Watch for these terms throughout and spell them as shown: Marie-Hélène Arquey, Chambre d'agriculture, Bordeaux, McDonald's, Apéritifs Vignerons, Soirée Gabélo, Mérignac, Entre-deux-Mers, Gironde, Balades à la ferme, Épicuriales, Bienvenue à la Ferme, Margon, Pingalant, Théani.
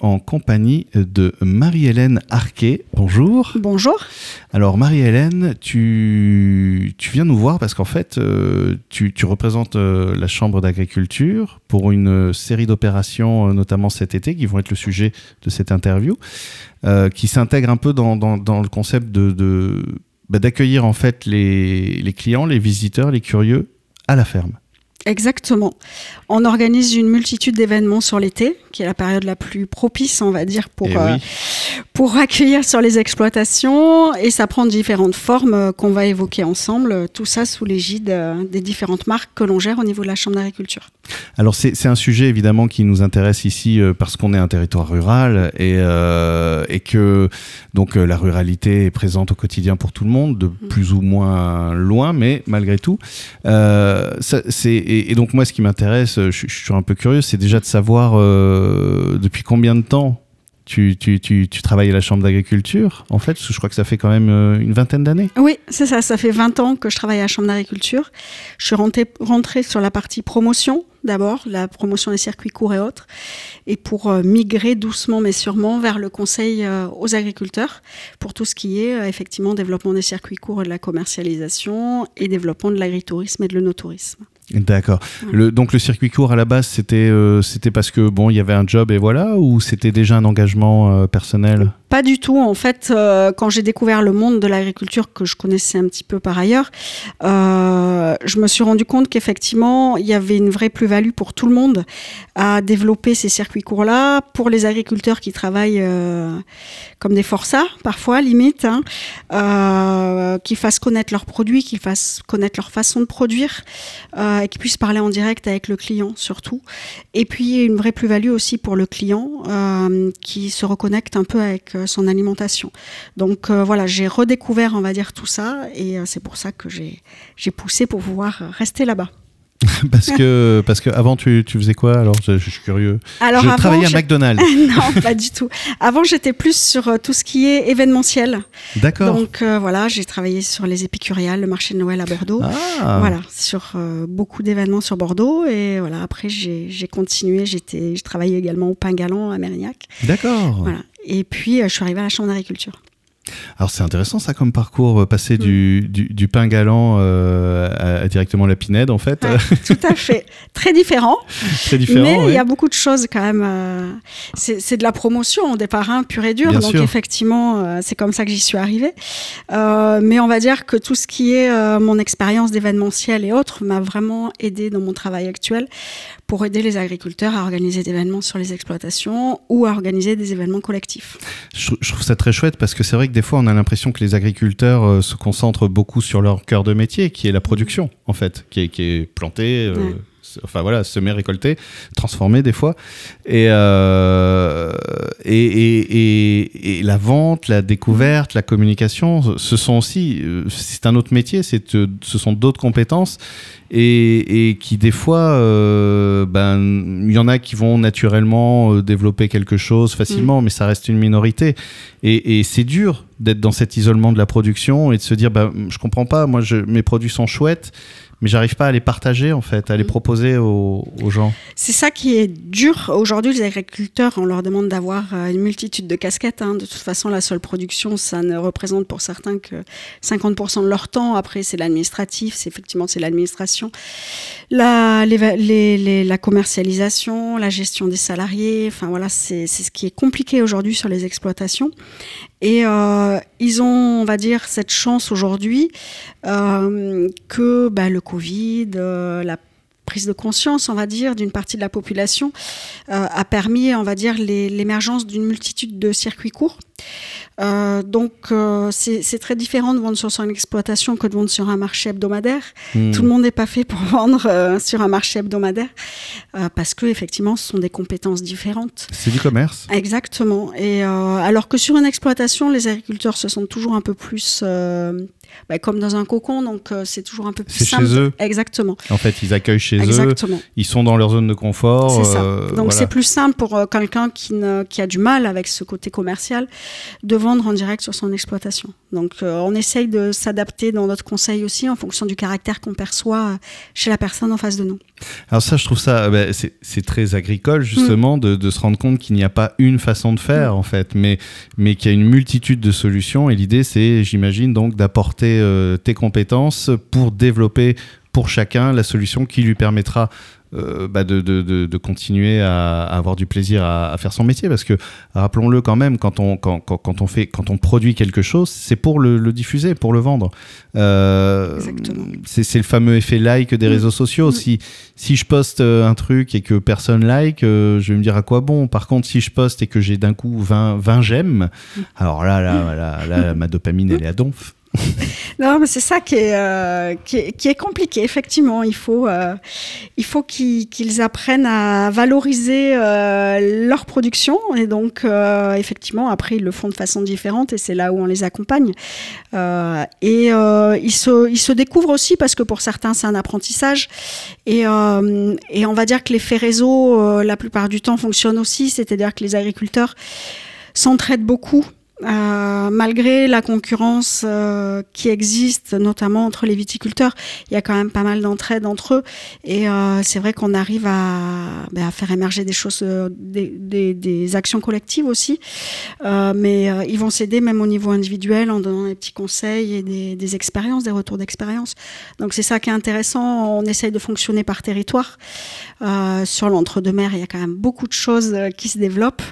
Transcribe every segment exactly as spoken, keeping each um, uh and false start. en compagnie de Marie-Hélène Arquey. Bonjour. Bonjour. Alors Marie-Hélène, tu, tu viens nous voir parce qu'en fait, euh, tu, tu représentes euh, la Chambre d'agriculture pour une série d'opérations, euh, notamment cet été, qui vont être le sujet de cette interview, euh, qui s'intègre un peu dans, dans, dans le concept de, de, bah, d'accueillir en fait les, les clients, les visiteurs, les curieux à la ferme. Exactement. On organise une multitude d'événements sur l'été, qui est la période la plus propice, on va dire, pour, euh, oui. pour accueillir sur les exploitations. Et ça prend différentes formes qu'on va évoquer ensemble. Tout ça sous l'égide des différentes marques que l'on gère au niveau de la Chambre d'agriculture. Alors, c'est, c'est un sujet, évidemment, qui nous intéresse ici parce qu'on est un territoire rural et, euh, et que donc, la ruralité est présente au quotidien pour tout le monde, de plus ou moins loin, mais malgré tout, euh, ça, c'est... Et donc moi, ce qui m'intéresse, je suis un peu curieux, c'est déjà de savoir euh, depuis combien de temps tu, tu, tu, tu travailles à la Chambre d'agriculture, en fait, parce que je crois que ça fait quand même une vingtaine d'années. Oui, c'est ça, ça fait vingt ans que je travaille à la Chambre d'agriculture. Je suis rentrée, rentrée sur la partie promotion, d'abord, la promotion des circuits courts et autres, et pour euh, migrer doucement mais sûrement vers le conseil euh, aux agriculteurs, pour tout ce qui est euh, effectivement développement des circuits courts et de la commercialisation, et développement de l'agritourisme et de l'œnotourisme. D'accord. Le, donc le circuit court à la base, c'était, euh, c'était parce que bon, il y avait un job et voilà, ou c'était déjà un engagement euh, personnel ? Pas du tout. En fait, euh, quand j'ai découvert le monde de l'agriculture que je connaissais un petit peu par ailleurs, euh, je me suis rendu compte qu'effectivement, il y avait une vraie plus-value pour tout le monde à développer ces circuits courts-là, pour les agriculteurs qui travaillent euh, comme des forçats, parfois, limite, hein, euh, qu'ils fassent connaître leurs produits, qu'ils fassent connaître leur façon de produire, euh, et qui puissent parler en direct avec le client surtout. Et puis une vraie plus-value aussi pour le client euh, qui se reconnecte un peu avec euh, son alimentation. Donc euh, voilà, j'ai redécouvert, on va dire, tout ça et euh, c'est pour ça que j'ai, j'ai poussé pour pouvoir rester là-bas. Parce que, parce que avant tu, tu faisais quoi alors? Je, je suis curieux. Alors je avant, travaillais à je... McDonald's. Non, pas du tout. Avant, j'étais plus sur tout ce qui est événementiel. D'accord. Donc euh, voilà, j'ai travaillé sur les Épicuriales, le marché de Noël à Bordeaux. Ah. Voilà, sur euh, beaucoup d'événements sur Bordeaux. Et voilà, après, j'ai, j'ai continué. J'étais, je travaillais également au Pingalant, à Mérignac. D'accord. Voilà. Et puis, euh, je suis arrivée à la Chambre d'agriculture. Alors c'est intéressant ça comme parcours, passer mmh. du, du, du Pingalant euh, à, à directement la Pinède en fait. Ouais, tout à fait, très différent, très différent mais il ouais. y a beaucoup de choses quand même, euh, c'est, c'est de la promotion au départ, hein, pur et dur, bien donc sûr. Effectivement euh, c'est comme ça que j'y suis arrivée, euh, mais on va dire que tout ce qui est euh, mon expérience d'événementiel et autres m'a vraiment aidée dans mon travail actuel pour aider les agriculteurs à organiser des événements sur les exploitations ou à organiser des événements collectifs. Je, je trouve ça très chouette parce que c'est vrai que des fois, on a l'impression que les agriculteurs euh, se concentrent beaucoup sur leur cœur de métier, qui est la production, en fait, qui est, qui est plantée, euh, ouais. se, enfin voilà, semée, récoltée, transformée des fois. Et, euh, et, et, et, et la vente, la découverte, la communication, ce sont aussi, euh, c'est un autre métier, c'est, euh, ce sont d'autres compétences et, et qui, des fois, euh, ben, y en a qui vont naturellement développer quelque chose facilement, mmh. mais ça reste une minorité. Et, et c'est dur d'être dans cet isolement de la production et de se dire bah, je comprends pas, moi je, mes produits sont chouettes mais j'arrive pas à les partager en fait, à les proposer aux, aux gens. C'est ça qui est dur aujourd'hui. Les agriculteurs, on leur demande d'avoir une multitude de casquettes, hein. De toute façon la seule production, ça ne représente pour certains que cinquante pour cent de leur temps. Après c'est l'administratif, c'est effectivement c'est l'administration, la, les, les, les, la commercialisation, la gestion des salariés, enfin voilà, c'est, c'est ce qui est compliqué aujourd'hui sur les exploitations. Et euh, ils ont, on va dire, cette chance aujourd'hui euh, que bah, le Covid, euh, la prise de conscience, on va dire, d'une partie de la population euh, a permis, on va dire, les, l'émergence d'une multitude de circuits courts. Euh, donc euh, c'est, c'est très différent de vendre sur une exploitation que de vendre sur un marché hebdomadaire. Mmh. Tout le monde n'est pas fait pour vendre euh, sur un marché hebdomadaire euh, parce que effectivement ce sont des compétences différentes. C'est du commerce. Exactement. Et euh, alors que sur une exploitation, les agriculteurs se sentent toujours un peu plus euh, bah, comme dans un cocon, donc euh, c'est toujours un peu plus c'est simple. Chez eux. Exactement. En fait, ils accueillent chez exactement. Eux. Ils sont dans leur zone de confort. C'est ça. Euh, donc voilà. C'est plus simple pour euh, quelqu'un qui, ne, qui a du mal avec ce côté commercial. de vendre en direct sur son exploitation. Donc euh, on essaye de s'adapter dans notre conseil aussi en fonction du caractère qu'on perçoit chez la personne en face de nous. Alors ça, je trouve ça, bah, c'est, c'est très agricole justement mmh. de, de se rendre compte qu'il n'y a pas une façon de faire mmh. en fait, mais, mais qu'il y a une multitude de solutions, et l'idée c'est, j'imagine, donc d'apporter euh, tes compétences pour développer pour chacun la solution qui lui permettra Euh, bah de, de, de, de continuer à, à avoir du plaisir à, à faire son métier, parce que rappelons-le quand même, quand on, quand, quand, quand on, fait, quand on produit quelque chose, c'est pour le, le diffuser, pour le vendre. Euh, Exactement. C'est, c'est le fameux effet like des mmh. réseaux sociaux. Mmh. Si, si je poste un truc et que personne like, euh, je vais me dire à quoi bon. Par contre, si je poste et que j'ai d'un coup vingt, vingt j'aime, mmh. alors là, là, là, là, là mmh. ma dopamine, elle est à donf. Non, mais c'est ça qui est, euh, qui est, qui est compliqué, effectivement. Il faut, euh, il faut qu'ils, qu'ils apprennent à valoriser euh, leur production. Et donc, euh, effectivement, après, ils le font de façon différente et c'est là où on les accompagne. Euh, et euh, ils, se, ils se découvrent aussi, parce que pour certains, c'est un apprentissage. Et, euh, et on va dire que l'effet réseau, euh, la plupart du temps, fonctionne aussi. C'est-à-dire que les agriculteurs s'entraident beaucoup. Euh, malgré la concurrence euh, qui existe, notamment entre les viticulteurs, il y a quand même pas mal d'entraide entre eux, et euh, c'est vrai qu'on arrive à, bah, à faire émerger des choses, euh, des, des, des actions collectives aussi, euh, mais euh, ils vont s'aider même au niveau individuel en donnant des petits conseils et des, des expériences, des retours d'expérience. Donc c'est ça qui est intéressant, on essaye de fonctionner par territoire. Euh, sur l'Entre-deux-Mers, il y a quand même beaucoup de choses qui se développent,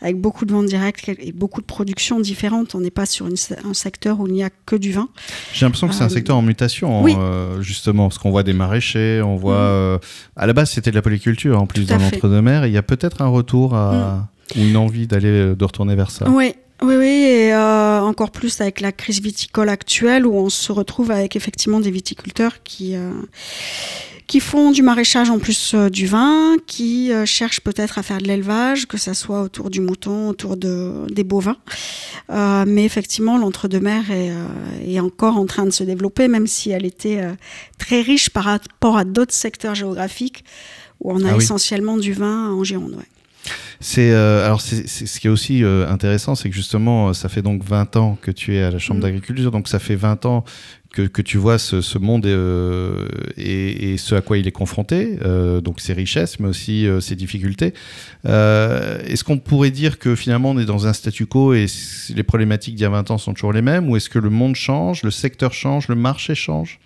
avec beaucoup de ventes directes et beaucoup de productions différentes. On n'est pas sur une, un secteur où il n'y a que du vin. J'ai l'impression que c'est euh, un secteur en mutation, oui. euh, justement, parce qu'on voit des maraîchers, on voit... Mmh. Euh, à la base, c'était de la polyculture, en plus, dans l'Entre-deux-Mers. Il y a peut-être un retour à, mmh. ou une envie d'aller, de retourner vers ça. Oui. Oui, oui, et euh, encore plus avec la crise viticole actuelle, où on se retrouve avec effectivement des viticulteurs qui, euh, qui font du maraîchage en plus euh, du vin, qui euh, cherchent peut-être à faire de l'élevage, que ça soit autour du mouton, autour de, des bovins. Euh, mais effectivement, l'Entre-deux-Mers est, euh, est encore en train de se développer, même si elle était euh, très riche par rapport à d'autres secteurs géographiques, où on a ah oui. essentiellement du vin en Gironde, ouais. C'est, euh, alors c'est, c'est, ce qui est aussi euh, intéressant, c'est que justement, ça fait donc vingt ans que tu es à la Chambre mmh. d'agriculture, donc ça fait vingt ans que, que tu vois ce, ce monde euh, et, et ce à quoi il est confronté, euh, donc ses richesses, mais aussi euh, ses difficultés. Euh, est-ce qu'on pourrait dire que finalement, on est dans un statu quo et les problématiques d'il y a vingt ans sont toujours les mêmes, ou est-ce que le monde change, le secteur change, le marché change ?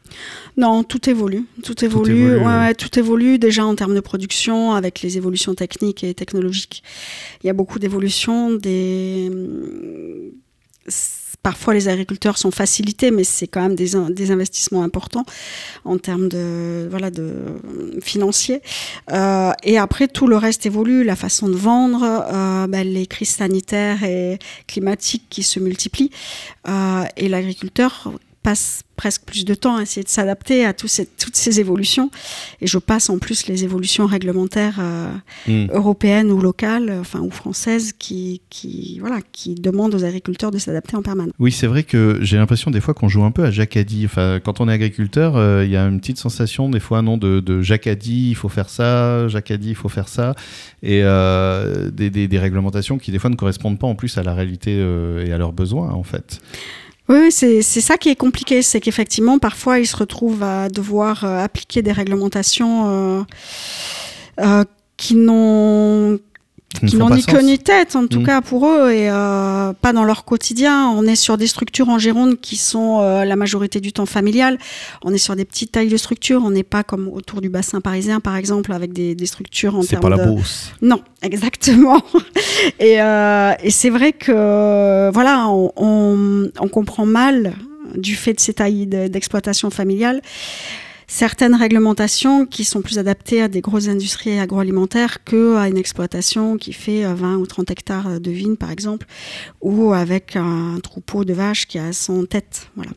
Non, tout évolue. Tout évolue. Tout évolue. Ouais, ouais, tout évolue déjà en termes de production, avec les évolutions techniques et technologiques. Il y a beaucoup d'évolutions. Des... Parfois, les agriculteurs sont facilités, mais c'est quand même des, des investissements importants en termes de, voilà, de financiers. Euh, et après, tout le reste évolue. La façon de vendre, euh, ben, les crises sanitaires et climatiques qui se multiplient. Euh, et l'agriculteur... passe presque plus de temps à essayer de s'adapter à tout ces, toutes ces évolutions, et je passe en plus les évolutions réglementaires euh, mmh. européennes ou locales, enfin ou françaises, qui, qui, voilà, qui demandent aux agriculteurs de s'adapter en permanence. Oui, c'est vrai que j'ai l'impression des fois qu'on joue un peu à Jacadie. Enfin, quand on est agriculteur, il euh, y a une petite sensation des fois non, de, de Jacadie, il faut faire ça, Jacadie, il faut faire ça, et euh, des, des, des réglementations qui des fois ne correspondent pas en plus à la réalité euh, et à leurs besoins en fait. Oui, c'est, c'est ça qui est compliqué, c'est qu'effectivement, parfois, ils se retrouvent à devoir euh, appliquer des réglementations euh, euh, qui n'ont, qui n'ont ni queue ni tête, en tout mmh. cas pour eux, et euh, pas dans leur quotidien. On est sur des structures en Gironde qui sont euh, la majorité du temps familiales. On est sur des petites tailles de structures. On n'est pas comme autour du bassin parisien, par exemple, avec des, des structures en termes de... C'est pas la Bourse. Non, exactement. et, euh, et c'est vrai que, voilà, on, on, on comprend mal, du fait de ces tailles d'exploitation familiale, certaines réglementations qui sont plus adaptées à des grosses industries agroalimentaires qu'à une exploitation qui fait vingt ou trente hectares de vignes, par exemple, ou avec un troupeau de vaches qui a cent têtes. Voilà.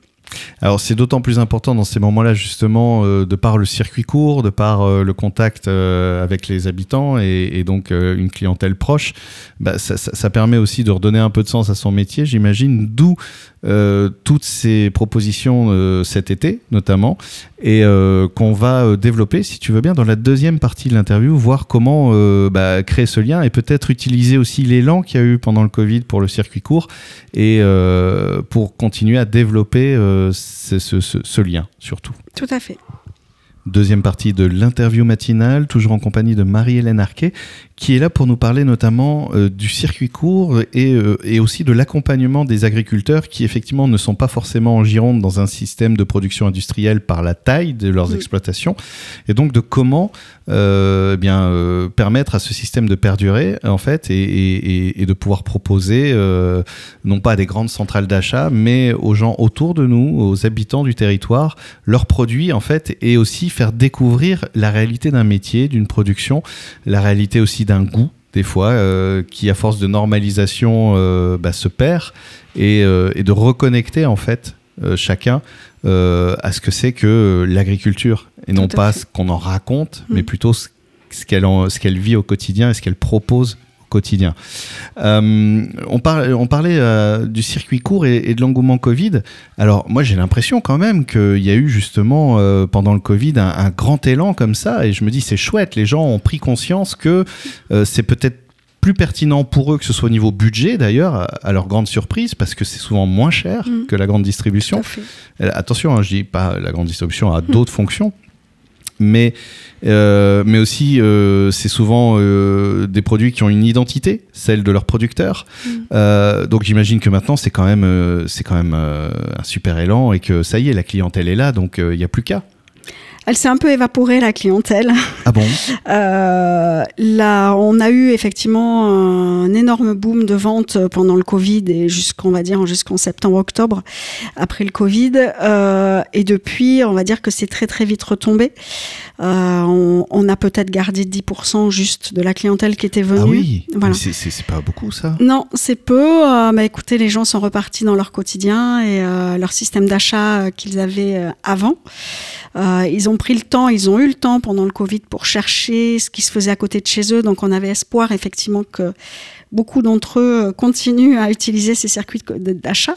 Alors c'est d'autant plus important dans ces moments-là justement euh, de par le circuit court, de par euh, le contact euh, avec les habitants et, et donc euh, une clientèle proche, bah, ça, ça, ça permet aussi de redonner un peu de sens à son métier, j'imagine, d'où euh, toutes ces propositions euh, cet été notamment, et euh, qu'on va développer, si tu veux bien, dans la deuxième partie de l'interview, voir comment euh, bah, créer ce lien et peut-être utiliser aussi l'élan qu'il y a eu pendant le Covid pour le circuit court et euh, pour continuer à développer euh, ce, ce, ce, ce lien surtout. Tout à fait. Deuxième partie de l'interview matinale, toujours en compagnie de Marie-Hélène Arquey, qui est là pour nous parler notamment euh, du circuit court et, euh, et aussi de l'accompagnement des agriculteurs qui effectivement ne sont pas forcément en Gironde dans un système de production industrielle par la taille de leurs oui. exploitations, et donc de comment euh, eh bien, euh, permettre à ce système de perdurer en fait, et, et, et de pouvoir proposer euh, non pas à des grandes centrales d'achat, mais aux gens autour de nous, aux habitants du territoire, leurs produits en fait, et aussi faire découvrir la réalité d'un métier, d'une production, la réalité aussi d'un goût, des fois, euh, qui à force de normalisation euh, bah, se perd, et, euh, et de reconnecter en fait euh, chacun euh, à ce que c'est que l'agriculture, et non pas ce qu'on en raconte, mmh. mais plutôt ce, ce, qu'elle en, ce qu'elle vit au quotidien et ce qu'elle propose quotidien. Euh, on, par, on parlait euh, du circuit court et, et de l'engouement Covid. Alors moi j'ai l'impression quand même qu'il y a eu justement euh, pendant le Covid un, un grand élan comme ça, et je me dis c'est chouette, les gens ont pris conscience que euh, c'est peut-être plus pertinent pour eux, que ce soit au niveau budget d'ailleurs, à leur grande surprise, parce que c'est souvent moins cher mmh. que la grande distribution. Attention, hein, je dis pas la grande distribution a mmh. d'autres fonctions, mais euh, mais aussi euh, c'est souvent euh, des produits qui ont une identité, celle de leurs producteurs. Mmh. Euh, donc j'imagine que maintenant c'est quand même euh, c'est quand même euh, un super élan, et que ça y est, la clientèle est là, donc il euh, y a plus qu'à. Elle s'est un peu évaporée, la clientèle. Ah bon ? euh, Là, on a eu effectivement un énorme boom de vente pendant le Covid, et jusqu'on va dire jusqu'en septembre-octobre après le Covid. Euh, et depuis, on va dire que c'est très très vite retombé. Euh, on, on a peut-être gardé dix pour cent juste de la clientèle qui était venue. Ah oui, voilà. c'est, c'est, c'est pas beaucoup ça ? Non, c'est peu. Euh, bah, écoutez, les gens sont repartis dans leur quotidien et euh, leur système d'achat qu'ils avaient avant. Euh, ils ont Ont pris le temps, ils ont eu le temps pendant le Covid pour chercher ce qui se faisait à côté de chez eux. Donc on avait espoir effectivement que beaucoup d'entre eux continuent à utiliser ces circuits d'achat,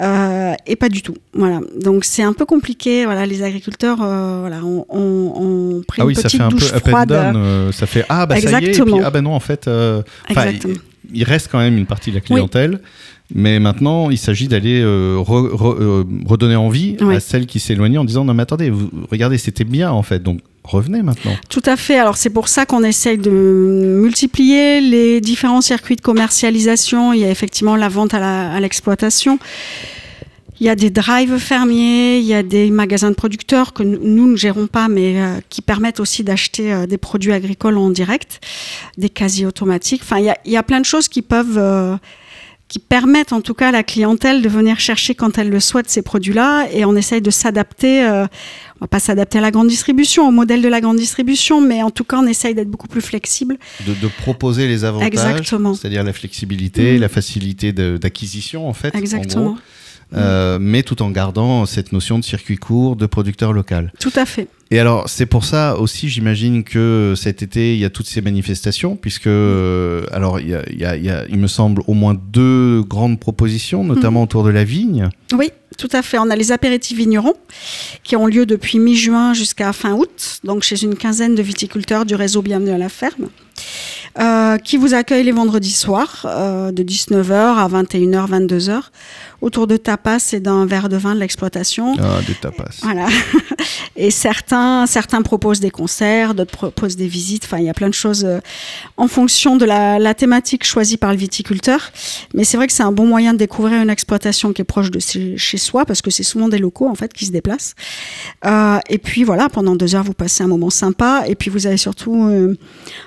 euh, et pas du tout. Voilà. Donc c'est un peu compliqué. Voilà, les agriculteurs, euh, voilà, ont on, on pris ah oui, une petite douche froide. Ça fait un peu up and down. Euh, ça fait ah bah exactement. Ça y est, et puis ah bah non en fait. Euh, exactement. Il reste quand même une partie de la clientèle, oui. mais maintenant, il s'agit d'aller euh, re, re, euh, redonner envie oui. à celle qui s'éloignait en disant « Non mais attendez, vous, regardez, c'était bien en fait, donc revenez maintenant ». Tout à fait. Alors c'est pour ça qu'on essaye de multiplier les différents circuits de commercialisation. Il y a effectivement la vente à, la, à l'exploitation. Il y a des drives fermiers, il y a des magasins de producteurs que nous ne gérons pas, mais euh, qui permettent aussi d'acheter euh, des produits agricoles en direct, des casiers automatiques. Enfin, il y a, il y a plein de choses qui peuvent, euh, qui permettent en tout cas à la clientèle de venir chercher quand elle le souhaite ces produits-là. Et on essaye de s'adapter, euh, on va pas s'adapter à la grande distribution, au modèle de la grande distribution, mais en tout cas on essaye d'être beaucoup plus flexible. De, de proposer les avantages, exactement. C'est-à-dire la flexibilité, mmh. la facilité de, d'acquisition en fait. Exactement. En gros. Euh, mais tout en gardant cette notion de circuit court, de producteur local. Tout à fait. Et alors, c'est pour ça aussi, j'imagine que cet été, il y a toutes ces manifestations, puisque, euh, alors, il y a, il y a, il y a, il me semble, au moins deux grandes propositions, notamment mmh. autour de la vigne. Oui, tout à fait. On a les Apéritifs Vignerons, qui ont lieu depuis mi-juin jusqu'à fin août, donc chez une quinzaine de viticulteurs du réseau Bienvenue à la Ferme, euh, qui vous accueille les vendredis soirs, euh, de dix-neuf heures à vingt et une heures, vingt-deux heures, autour de tapas et d'un verre de vin de l'exploitation. Ah, des tapas. Voilà. Et certains Certains proposent des concerts, d'autres proposent des visites. Enfin, il y a plein de choses en fonction de la, la thématique choisie par le viticulteur. Mais c'est vrai que c'est un bon moyen de découvrir une exploitation qui est proche de chez soi, parce que c'est souvent des locaux en fait qui se déplacent. Euh, et puis voilà, pendant deux heures, vous passez un moment sympa. Et puis vous avez surtout, euh,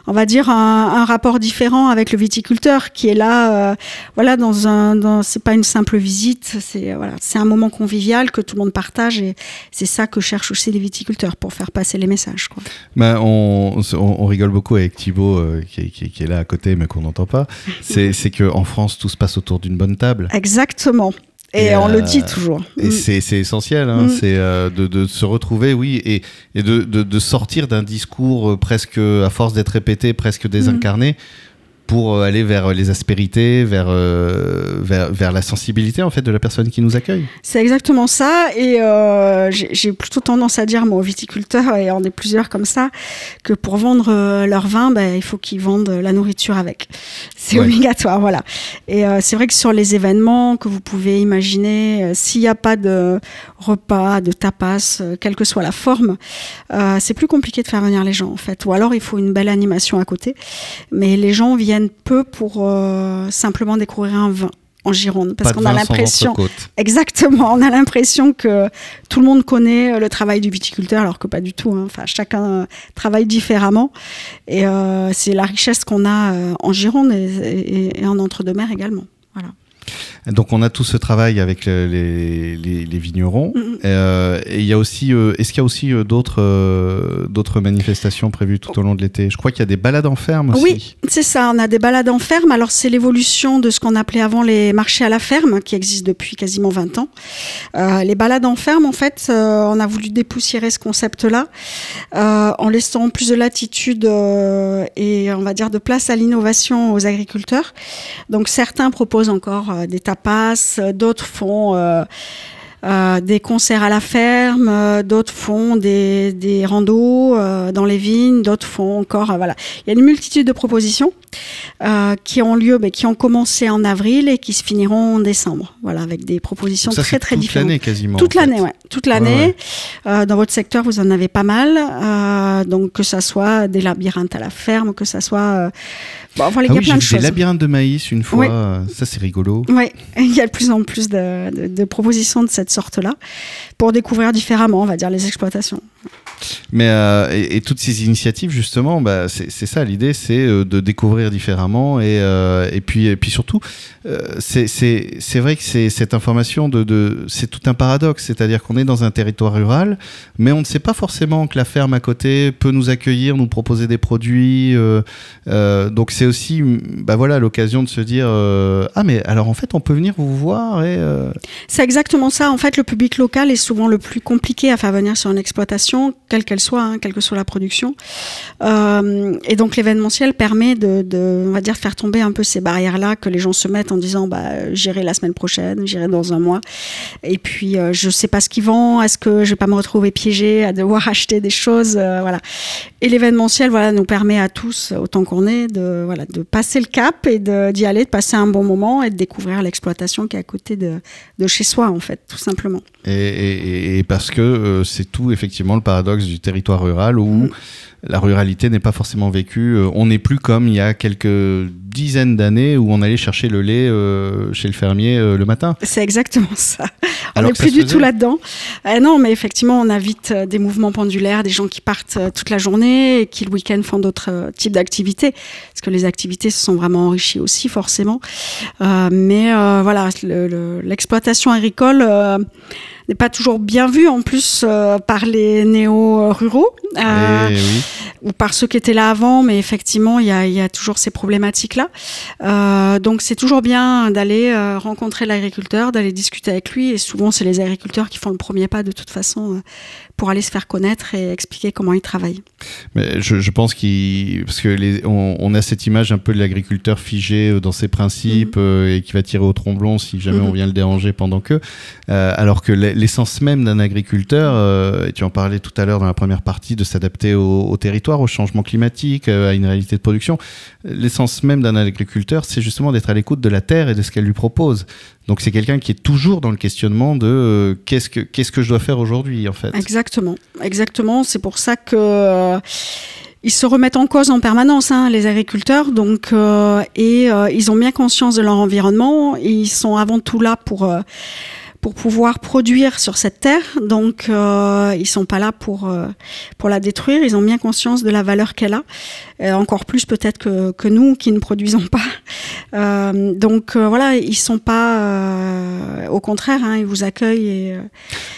on va dire, un, un rapport différent avec le viticulteur qui est là. Euh, voilà, dans un, dans, c'est pas une simple visite. C'est voilà, c'est un moment convivial que tout le monde partage. Et c'est ça que cherchent aussi les viticulteurs. Pour faire passer les messages. Quoi. Bah, on, on, on rigole beaucoup avec Thibaut euh, qui, qui, qui est là à côté mais qu'on n'entend pas. C'est, c'est qu'en France, tout se passe autour d'une bonne table. Exactement. Et, et on euh, le dit toujours. Et mm. c'est, c'est essentiel, hein, mm. c'est euh, de, de se retrouver, oui, et, et de, de, de sortir d'un discours presque, à force d'être répété, presque désincarné, mm. pour aller vers les aspérités, vers, euh, vers, vers la sensibilité en fait, de la personne qui nous accueille. C'est exactement ça, et euh, j'ai, j'ai plutôt tendance à dire, moi, aux viticulteurs, et on est plusieurs comme ça, que pour vendre euh, leur vin, bah, il faut qu'ils vendent la nourriture avec. C'est ouais. obligatoire, voilà. Et euh, c'est vrai que sur les événements que vous pouvez imaginer, euh, s'il n'y a pas de repas, de tapas, euh, quelle que soit la forme, euh, c'est plus compliqué de faire venir les gens, en fait. Ou alors, il faut une belle animation à côté, mais les gens viennent peu pour euh, simplement découvrir un vin en Gironde, parce qu'on a l'impression, exactement, on a l'impression que tout le monde connaît le travail du viticulteur, alors que pas du tout, hein. Enfin, chacun travaille différemment, et euh, c'est la richesse qu'on a euh, en Gironde et, et, et en Entre-deux-Mers également. Voilà. Donc on a tout ce travail avec les, les, les vignerons. Mmh. Euh, et il y a aussi, euh, est-ce qu'il y a aussi euh, d'autres, euh, d'autres manifestations prévues tout au long de l'été ? Je crois qu'il y a des balades en ferme aussi. Oui, c'est ça, on a des balades en ferme. Alors c'est l'évolution de ce qu'on appelait avant les marchés à la ferme, qui existent depuis quasiment vingt ans. Euh, les balades en ferme, en fait, euh, on a voulu dépoussiérer ce concept-là euh, en laissant plus de latitude euh, et on va dire de place à l'innovation aux agriculteurs. Donc certains proposent encore euh, des tapas, d'autres font euh, euh, des concerts à la ferme, euh, d'autres font des, des randos euh, dans les vignes, d'autres font encore... Euh, voilà. Il y a une multitude de propositions euh, qui ont lieu, mais qui ont commencé en avril et qui se finiront en décembre, voilà, avec des propositions ça, très très différentes. Toute l'année quasiment. Toute l'année, oui. Toute l'année. Ouais, ouais. Euh, dans votre secteur, vous en avez pas mal. Euh, donc que ça soit des labyrinthes à la ferme, que ça soit... Euh, Bon, enfin, ah il oui, y a plein de choses. Des labyrinthes de maïs une fois, oui. Ça c'est rigolo. Oui, il y a de plus en plus de, de, de propositions de cette sorte-là pour découvrir différemment, on va dire, les exploitations. Mais euh, et, et toutes ces initiatives justement, bah, c'est, c'est ça l'idée, c'est de découvrir différemment et euh, et puis et puis surtout, euh, c'est c'est c'est vrai que c'est cette information de de c'est tout un paradoxe, c'est-à-dire qu'on est dans un territoire rural, mais on ne sait pas forcément que la ferme à côté peut nous accueillir, nous proposer des produits, euh, euh, donc c'est aussi bah voilà l'occasion de se dire euh, ah mais alors en fait on peut venir vous voir et euh... c'est exactement ça en fait. Le public local est souvent le plus compliqué à faire venir sur une exploitation quelle qu'elle soit, hein, quelle que soit la production euh, et donc l'événementiel permet de, de on va dire faire tomber un peu ces barrières là que les gens se mettent en disant bah j'irai la semaine prochaine, j'irai dans un mois et puis euh, je sais pas ce qu'ils vendent, est-ce que je vais pas me retrouver piégée à devoir acheter des choses euh, voilà. Et l'événementiel voilà nous permet à tous autant qu'on est de voilà de passer le cap et de, d'y aller, de passer un bon moment et de découvrir l'exploitation qui est à côté de, de chez soi en fait tout simplement. Et, et, et parce que euh, c'est tout effectivement le paradoxe du territoire rural où mmh. la ruralité n'est pas forcément vécue. On n'est plus comme il y a quelques dizaines d'années où on allait chercher le lait euh, chez le fermier euh, le matin. C'est exactement ça. On n'est plus du tout là-dedans. Euh, non, mais effectivement, on a vite euh, des mouvements pendulaires, des gens qui partent euh, toute la journée et qui le week-end font d'autres euh, types d'activités. Parce que les activités se sont vraiment enrichies aussi, forcément. Euh, mais euh, voilà, le, le, l'exploitation agricole... Euh, n'est pas toujours bien vu en plus euh, par les néo-ruraux euh, oui. ou par ceux qui étaient là avant, mais effectivement il y a, y a toujours ces problématiques là euh, donc c'est toujours bien d'aller euh, rencontrer l'agriculteur, d'aller discuter avec lui et souvent c'est les agriculteurs qui font le premier pas de toute façon euh, pour aller se faire connaître et expliquer comment ils travaillent. Mais je, je pense qu'il, parce que les, on, on a cette image un peu de l'agriculteur figé dans ses principes mmh. euh, et qui va tirer au tromblon si jamais mmh. on vient le déranger pendant que euh, alors que les, l'essence même d'un agriculteur, euh, et tu en parlais tout à l'heure dans la première partie, de s'adapter au, au territoire, au changement climatique, euh, à une réalité de production. L'essence même d'un agriculteur, c'est justement d'être à l'écoute de la terre et de ce qu'elle lui propose. Donc c'est quelqu'un qui est toujours dans le questionnement de euh, qu'est-ce que, qu'est-ce que je dois faire aujourd'hui, en fait. Exactement, exactement. C'est pour ça que... Euh... Ils se remettent en cause en permanence, hein, les agriculteurs, donc euh, et euh, ils ont bien conscience de leur environnement. Et ils sont avant tout là pour euh, pour pouvoir produire sur cette terre, donc euh, ils sont pas là pour euh, pour la détruire. Ils ont bien conscience de la valeur qu'elle a, et encore plus peut-être que que nous qui ne produisons pas. Euh, donc euh, voilà, ils sont pas, euh, au contraire, hein, ils vous accueillent. Et, euh...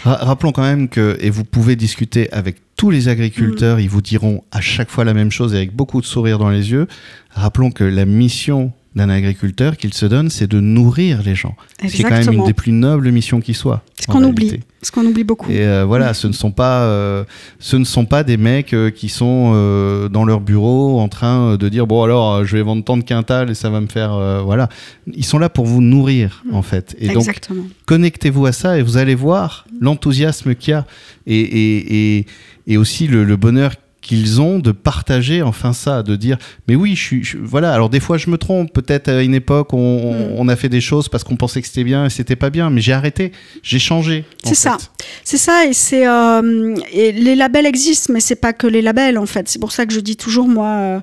Rappelons quand même que et vous pouvez discuter avec tous les agriculteurs, mmh. ils vous diront à chaque fois la même chose et avec beaucoup de sourire dans les yeux. Rappelons que la mission d'un agriculteur qu'il se donne, c'est de nourrir les gens. Exactement. Ce qui est quand même une des plus nobles missions qui soit. Ce qu'on réalité. oublie, ce qu'on oublie beaucoup. Et euh, voilà, oui. ce ne sont pas, euh, ce ne sont pas des mecs euh, qui sont euh, dans leur bureau en train de dire bon alors euh, je vais vendre tant de quintals et ça va me faire euh, voilà. Ils sont là pour vous nourrir mmh. en fait. Et Exactement. donc connectez-vous à ça et vous allez voir l'enthousiasme qu'il y a et et et, et aussi le, le bonheur qu'ils ont de partager enfin ça, de dire mais oui je suis je, voilà alors des fois je me trompe, peut-être à une époque on, on, on a fait des choses parce qu'on pensait que c'était bien et c'était pas bien, mais j'ai arrêté, j'ai changé. C'est ça, fait. c'est ça et c'est euh, et les labels existent mais c'est pas que les labels en fait, c'est pour ça que je dis toujours moi euh,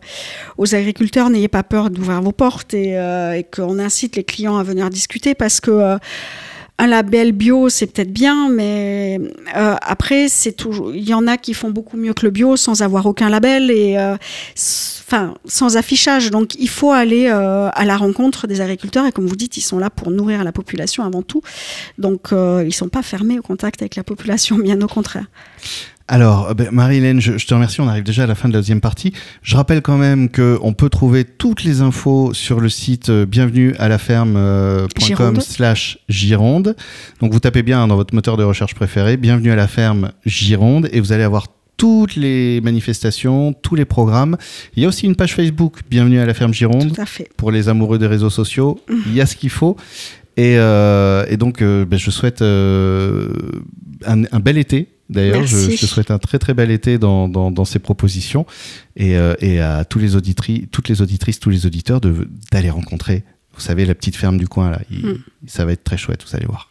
aux agriculteurs n'ayez pas peur d'ouvrir vos portes et, euh, et qu'on incite les clients à venir discuter parce que euh, un label bio, c'est peut-être bien, mais euh, après, c'est toujours. Il y en a qui font beaucoup mieux que le bio sans avoir aucun label et, euh, s- enfin, sans affichage. Donc, il faut aller euh, à la rencontre des agriculteurs et, comme vous dites, ils sont là pour nourrir la population avant tout. Donc, euh, ils sont pas fermés au contact avec la population, bien au contraire. Alors, ben, Marie-Hélène, je, je te remercie, on arrive déjà à la fin de la deuxième partie. Je rappelle quand même qu'on peut trouver toutes les infos sur le site bienvenue à la ferme point com slash Gironde. Donc vous tapez bien dans votre moteur de recherche préféré, Bienvenue à la Ferme Gironde, et vous allez avoir toutes les manifestations, tous les programmes. Il y a aussi une page Facebook, Bienvenue à la Ferme Gironde, Tout à fait. pour les amoureux des réseaux sociaux, mmh. il y a ce qu'il faut. Et, euh, et donc, euh, ben, je souhaite euh, un, un bel été. D'ailleurs, je, je te souhaite un très très bel été dans, dans, dans ces propositions et, euh, et à tous les auditri- toutes les auditrices, tous les auditeurs de, d'aller rencontrer, vous savez, la petite ferme du coin là. Il, mm. Ça va être très chouette, vous allez voir.